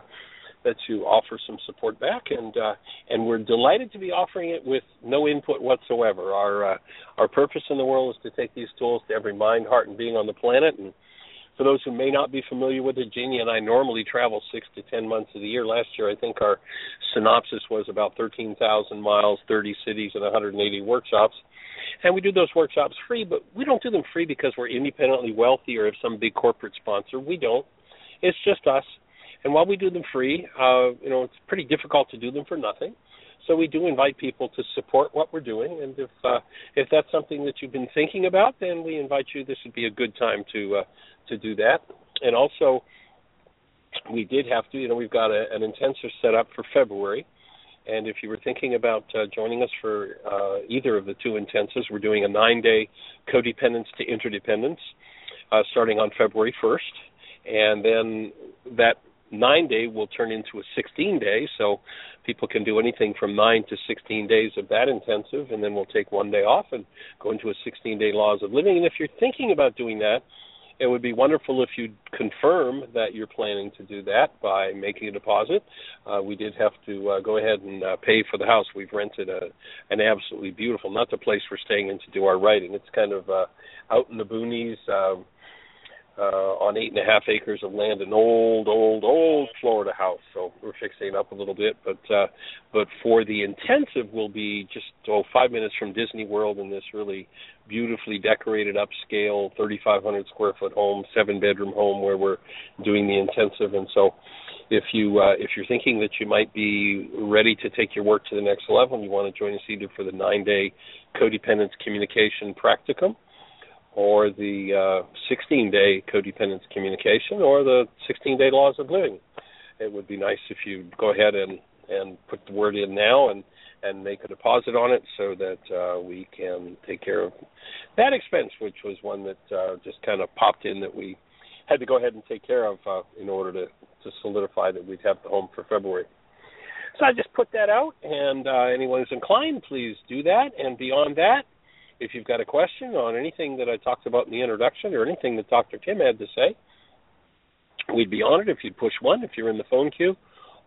that you offer some support back, and uh, and we're delighted to be offering it with no input whatsoever. Our uh, our purpose in the world is to take these tools to every mind, heart, and being on the planet. And for those who may not be familiar with it, Jeanie and I normally travel six to ten months of the year. Last year, I think our synopsis was about thirteen thousand miles, thirty cities, and one hundred eighty workshops. And we do those workshops free, but we don't do them free because we're independently wealthy or have some big corporate sponsor. We don't. It's just us. And while we do them free, uh, you know, it's pretty difficult to do them for nothing. So we do invite people to support what we're doing, and if uh, if that's something that you've been thinking about, then we invite you. This would be a good time to uh, to do that. And also, we did have to, you know, we've got a, an intensive set up for February, and if you were thinking about uh, joining us for uh, either of the two intensives, we're doing a nine-day codependence to interdependence uh, starting on February first, and then that nine-day will turn into a sixteen-day, so people can do anything from nine to sixteen days of that intensive, and then we'll take one day off and go into a sixteen-day laws of living. And if you're thinking about doing that, it would be wonderful if you'd confirm that you're planning to do that by making a deposit. Uh, we did have to uh, go ahead and uh, pay for the house. We've rented a, an absolutely beautiful, not the place we're staying in to do our writing. It's kind of uh, out in the boonies, uh, Uh, on eight and a half acres of land, an old, old, old Florida house. So we're fixing it up a little bit. But uh, but for the intensive, we'll be just oh, five minutes from Disney World in this really beautifully decorated upscale thirty-five hundred square foot home, seven bedroom home where we're doing the intensive. And so If you uh, if you're thinking that you might be ready to take your work to the next level and you want to join us either for the nine-day Codependence Communication Practicum or the uh, sixteen-day Codependence Communication or the sixteen-day Laws of Living, it would be nice if you'd go ahead and, and put the word in now and, and make a deposit on it so that uh, we can take care of that expense, which was one that uh, just kind of popped in that we had to go ahead and take care of uh, in order to, to solidify that we'd have the home for February. So I just put that out, and uh, anyone who's inclined, please do that. And beyond that, if you've got a question on anything that I talked about in the introduction or anything that Doctor Tim had to say, we'd be honored if you'd push one if you're in the phone queue.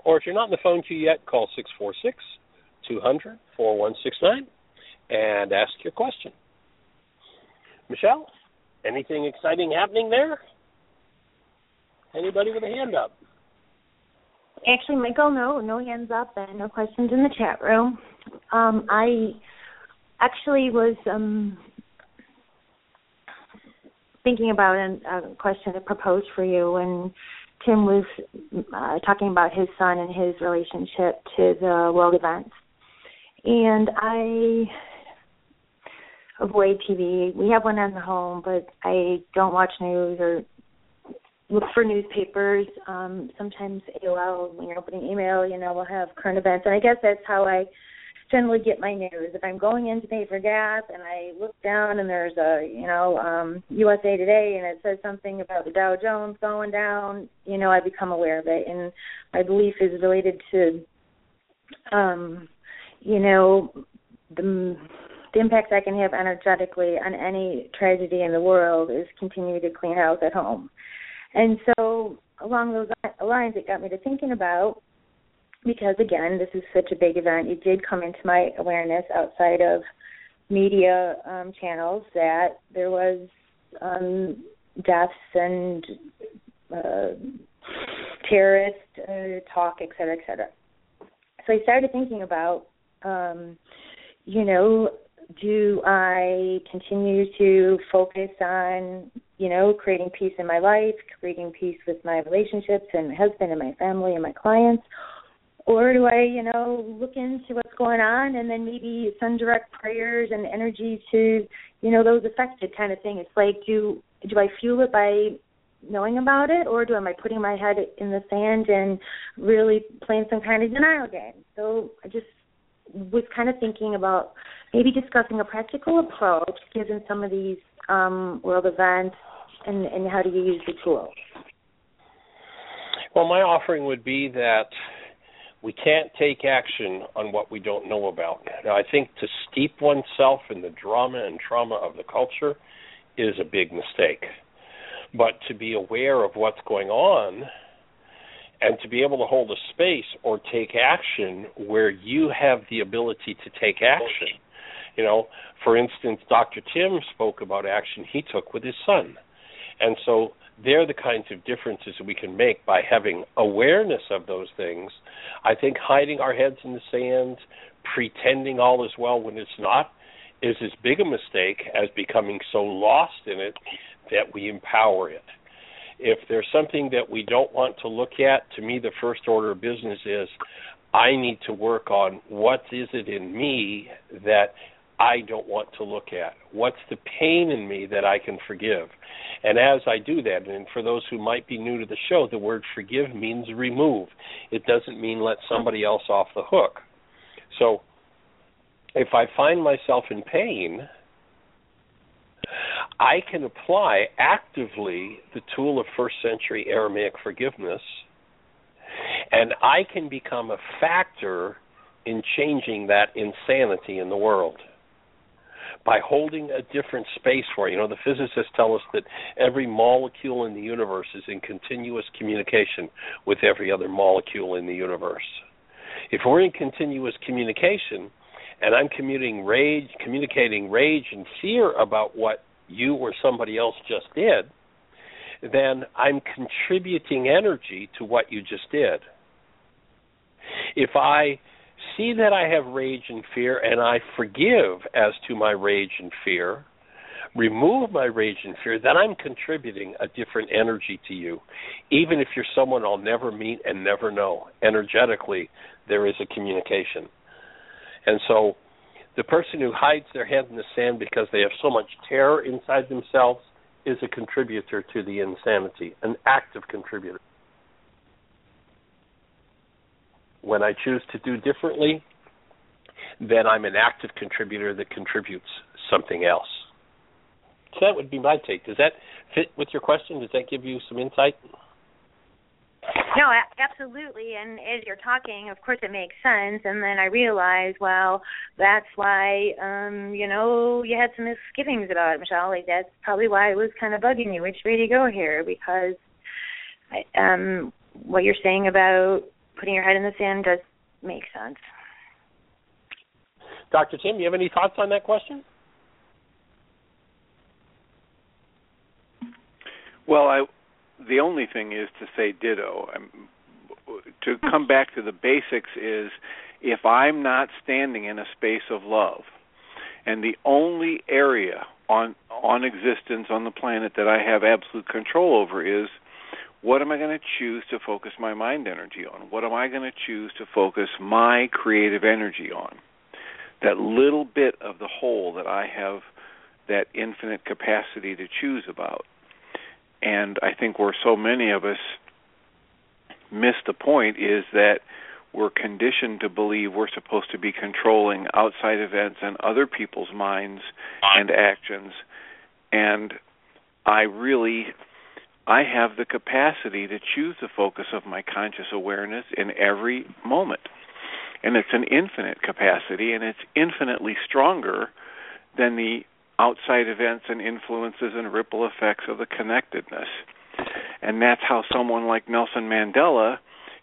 Or if you're not in the phone queue yet, call six four six, two hundred, four one six nine and ask your question. Michelle, anything exciting happening there? Anybody with a hand up? Actually, Michael, no, no hands up and no questions in the chat room. Um, I actually was um, thinking about a, a question to propose for you, and Tim was uh, talking about his son and his relationship to the world events. And I avoid T V. We have one on the home, but I don't watch news or look for newspapers. Um, sometimes A O L, when you're opening email, you know, we'll have current events. And I guess that's how I generally get my news. If I'm going in to pay for gas and I look down and there's a, you know, um, U S A Today and it says something about the Dow Jones going down, you know, I become aware of it. And my belief is related to, um, you know, the, the impacts I can have energetically on any tragedy in the world is continue to clean house at home. And so along those lines, it got me to thinking about, because, again, this is such a big event, it did come into my awareness outside of media um, channels that there was um, deaths and uh, terrorist uh, talk, et cetera, et cetera. So I started thinking about, um, you know, do I continue to focus on, you know, creating peace in my life, creating peace with my relationships and my husband and my family and my clients? Or do I, you know, look into what's going on and then maybe send direct prayers and energy to, you know, those affected kind of thing? It's like, do do I fuel it by knowing about it, or do am I putting my head in the sand and really playing some kind of denial game? So I just was kind of thinking about maybe discussing a practical approach given some of these um, world events and, and how do you use the tools? Well, my offering would be that we can't take action on what we don't know about. Now, I think to steep oneself in the drama and trauma of the culture is a big mistake. But to be aware of what's going on and to be able to hold a space or take action where you have the ability to take action. You know, for instance, Doctor Tim spoke about action he took with his son. And so they're the kinds of differences we can make by having awareness of those things. I think hiding our heads in the sand, pretending all is well when it's not, is as big a mistake as becoming so lost in it that we empower it. If there's something that we don't want to look at, to me the first order of business is I need to work on what is it in me that I don't want to look at. What's the pain in me that I can forgive? And as I do that, and for those who might be new to the show, the word forgive means remove. It doesn't mean let somebody else off the hook. So if I find myself in pain, I can apply actively the tool of first century Aramaic forgiveness, and I can become a factor in changing that insanity in the world by holding a different space for it. You know, the physicists tell us that every molecule in the universe is in continuous communication with every other molecule in the universe. If we're in continuous communication, and I'm communicating rage, communicating rage and fear about what you or somebody else just did, then I'm contributing energy to what you just did. If I see that I have rage and fear and I forgive as to my rage and fear, remove my rage and fear, then I'm contributing a different energy to you. Even if you're someone I'll never meet and never know, energetically, there is a communication. And so the person who hides their head in the sand because they have so much terror inside themselves is a contributor to the insanity, an active contributor. When I choose to do differently, then I'm an active contributor that contributes something else. So that would be my take. Does that fit with your question? Does that give you some insight? No, absolutely. And as you're talking, of course, it makes sense. And then I realize, well, that's why, um, you know, you had some misgivings about it, Michelle. Like, that's probably why it was kind of bugging you. Which way to go here? Because I, um, what you're saying about putting your head in the sand does make sense. Doctor Tim, do you have any thoughts on that question? Well, I, the only thing is to say ditto. I'm, to come back to the basics is, if I'm not standing in a space of love, and the only area on on existence on the planet that I have absolute control over is, what am I going to choose to focus my mind energy on? What am I going to choose to focus my creative energy on? That little bit of the whole that I have that infinite capacity to choose about. And I think where so many of us miss the point is that we're conditioned to believe we're supposed to be controlling outside events and other people's minds and actions. And I really, I have the capacity to choose the focus of my conscious awareness in every moment. And it's an infinite capacity, and it's infinitely stronger than the outside events and influences and ripple effects of the connectedness. And that's how someone like Nelson Mandela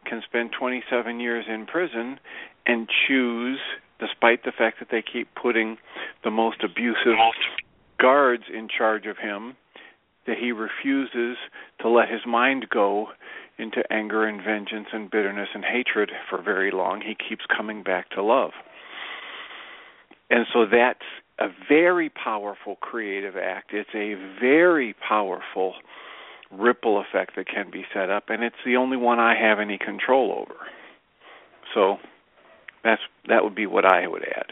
can spend twenty-seven years in prison and choose, despite the fact that they keep putting the most abusive guards in charge of him, that he refuses to let his mind go into anger and vengeance and bitterness and hatred for very long. He keeps coming back to love. And so that's a very powerful creative act. It's a very powerful ripple effect that can be set up, and it's the only one I have any control over. So that's that would be what I would add.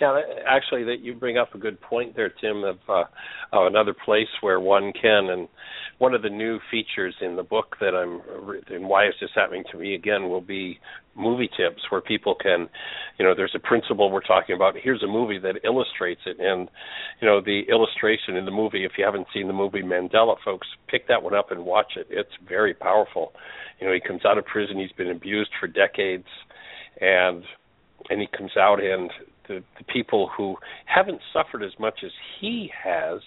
Now, actually, that you bring up a good point there, Tim, of uh, uh, another place where one can. And one of the new features in the book that I'm, and why is this happening to me again, will be movie tips where people can, you know, there's a principle we're talking about. Here's a movie that illustrates it. And, you know, the illustration in the movie, if you haven't seen the movie Mandela, folks, pick that one up and watch it. It's very powerful. You know, he comes out of prison. He's been abused for decades. And, and he comes out and The, the people who haven't suffered as much as he has,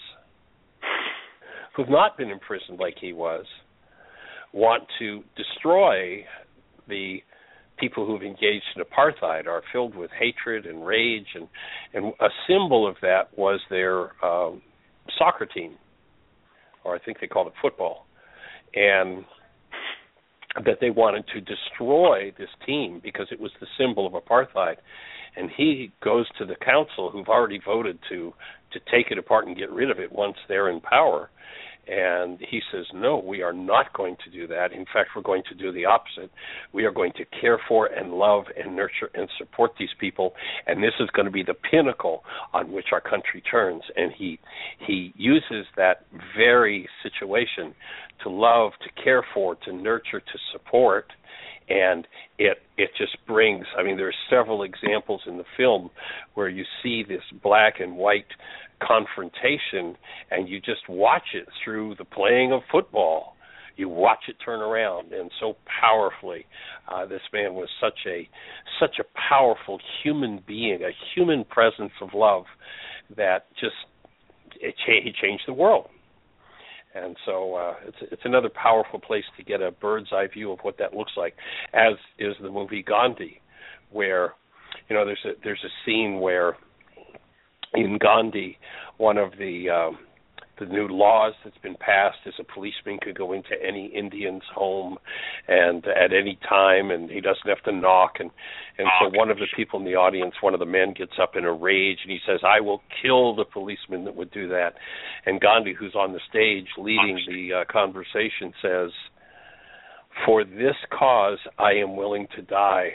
who've not been imprisoned like he was, want to destroy the people who've engaged in apartheid, are filled with hatred and rage. And, and a symbol of that was their um, soccer team, or I think they called it football, and that they wanted to destroy this team because it was the symbol of apartheid. And he goes to the council, who've already voted to to take it apart and get rid of it once they're in power. And he says, no, we are not going to do that. In fact, we're going to do the opposite. We are going to care for and love and nurture and support these people. And this is going to be the pinnacle on which our country turns. And he he uses that very situation to love, to care for, to nurture, to support. And it it just brings, I mean, there are several examples in the film where you see this black and white confrontation, and you just watch it through the playing of football. You watch it turn around, and so powerfully. Uh, this man was such a such a powerful human being, a human presence of love that just it cha- he changed the world. And so uh, it's it's another powerful place to get a bird's eye view of what that looks like, as is the movie Gandhi, where, you know, there's a, there's a scene where in Gandhi, one of the um, the new laws that's been passed is a policeman could go into any Indian's home and at any time, and he doesn't have to knock. And, and so one of the people in the audience, one of the men, gets up in a rage, and he says, "I will kill the policeman that would do that." And Gandhi, who's on the stage leading the uh, conversation, says, "For this cause I am willing to die,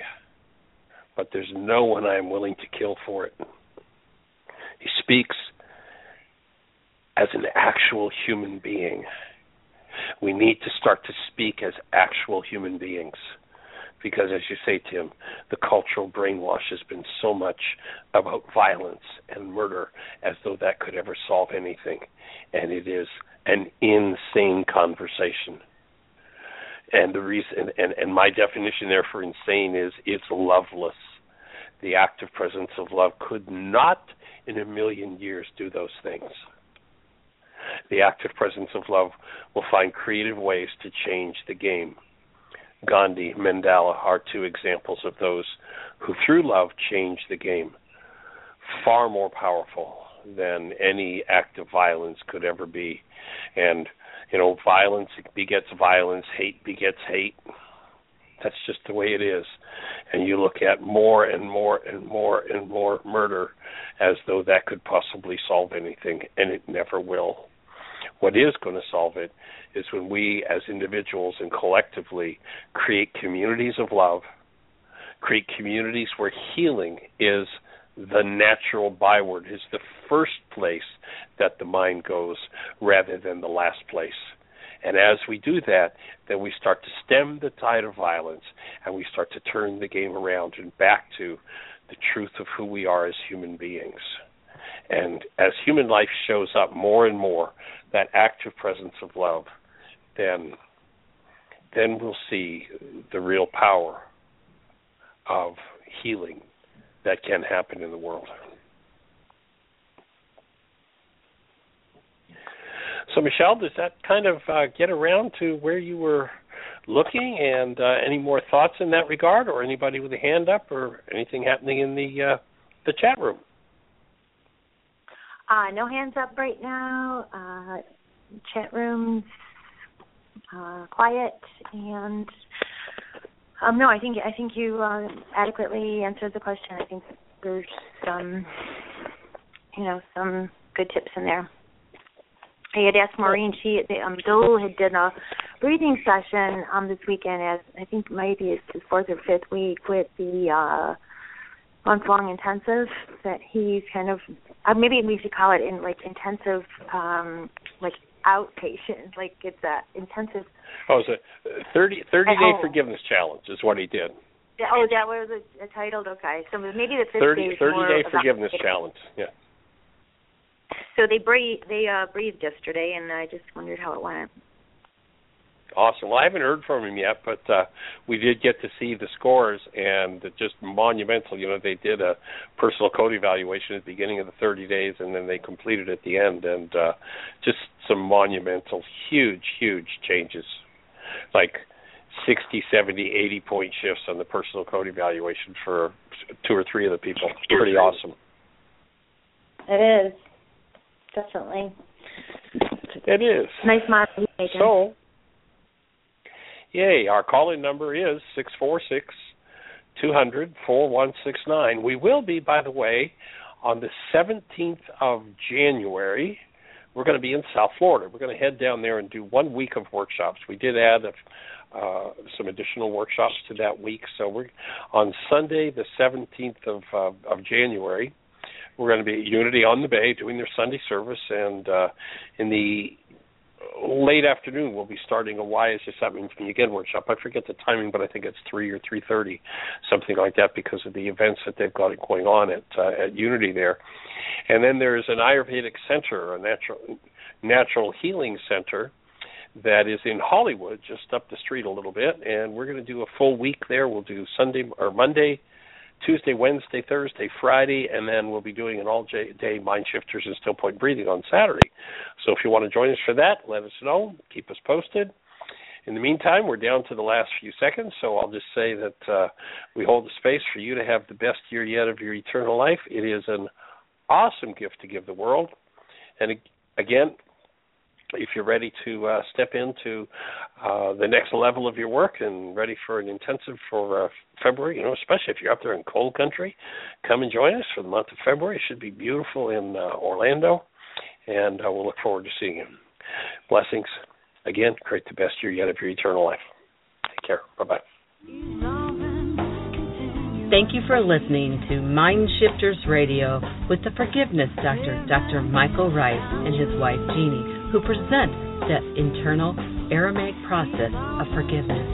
but there's no one I am willing to kill for it." He speaks as an actual human being. We need to start to speak as actual human beings, because, as you say, Tim, the cultural brainwash has been so much about violence and murder as though that could ever solve anything. And it is an insane conversation. And the reason, and, and my definition there for insane is it's loveless. The active presence of love could not in a million years do those things. The active presence of love will find creative ways to change the game. Gandhi, Mandela are two examples of those who, through love, changed the game. Far more powerful than any act of violence could ever be. And, you know, violence begets violence, hate begets hate. That's just the way it is. And you look at more and more and more and more murder as though that could possibly solve anything, and it never will. What is going to solve it is when we as individuals and collectively create communities of love, create communities where healing is the natural byword, is the first place that the mind goes rather than the last place. And as we do that, then we start to stem the tide of violence, and we start to turn the game around and back to the truth of who we are as human beings. And as human life shows up more and more, that active presence of love, then, then we'll see the real power of healing that can happen in the world. So, Michelle, does that kind of uh, get around to where you were looking? And uh, any more thoughts in that regard, or anybody with a hand up, or anything happening in the uh, the chat room? Uh, no hands up right now. Uh, chat room uh, quiet, and um, no, I think I think you uh, adequately answered the question. I think there's some, you know, some good tips in there. I had asked Maureen, she, um, Dole had done a breathing session um, this weekend, as I think maybe it's his fourth or fifth week with the uh, month-long intensive that he's kind of, uh, maybe we should call it in like intensive, um, like outpatient, like it's a intensive. Oh, it's a thirty, thirty-day forgiveness challenge is what he did. Oh, that was a, a titled, okay. So maybe the fifth thirty, day is thirty-day forgiveness challenge, yeah. So they breathe, they uh, breathed yesterday, and I just wondered how it went. Awesome. Well, I haven't heard from him yet, but uh, we did get to see the scores, and just monumental. You know, they did a personal code evaluation at the beginning of the thirty days, and then they completed at the end, and uh, just some monumental, huge, huge changes, like sixty, seventy, eighty-point shifts on the personal code evaluation for two or three of the people. Pretty awesome. It is. Definitely. It is. Nice model. So, yay, our call-in number is six four six, two hundred, four one six nine. We will be, by the way, on the seventeenth of January, we're going to be in South Florida. We're going to head down there and do one week of workshops. We did add a Uh, some additional workshops to that week. So we're on Sunday, the seventeenth of uh, of January. We're going to be at Unity on the Bay doing their Sunday service, and uh, in the late afternoon we'll be starting a Why Is This Happening to Me Again workshop. I forget the timing, but I think it's three or three thirty, something like that, because of the events that they've got going on at uh, at Unity there. And then there's an Ayurvedic center, a natural natural healing center, that is in Hollywood, just up the street a little bit, and we're going to do a full week there. We'll do Sunday or Monday, Tuesday, Wednesday, Thursday, Friday, and then we'll be doing an all-day Mindshifters and Still Point Breathing on Saturday. So if you want to join us for that, let us know. Keep us posted. In the meantime, we're down to the last few seconds, so I'll just say that uh, we hold the space for you to have the best year yet of your eternal life. It is an awesome gift to give the world. And again, if you're ready to uh, step into uh, the next level of your work and ready for an intensive for uh, February, you know, especially if you're up there in cold country, come and join us for the month of February. It should be beautiful in uh, Orlando, and uh, we'll look forward to seeing you. Blessings. Again, create the best year yet of your eternal life. Take care. Bye-bye. Thank you for listening to Mindshifters Radio with the Forgiveness Doctor, Dr. Michael Ryce, and his wife, Jeanie, who present the internal Aramaic process of forgiveness.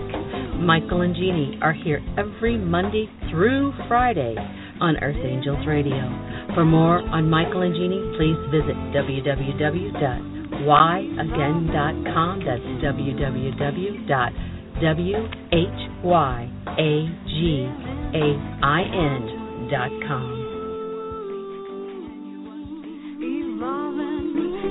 Michael and Jeanie are here every Monday through Friday on Earth Angels Radio. For more on Michael and Jeanie, please visit w w w dot why again dot com. That's w w w dot w h y a g a i n dot com. Evolving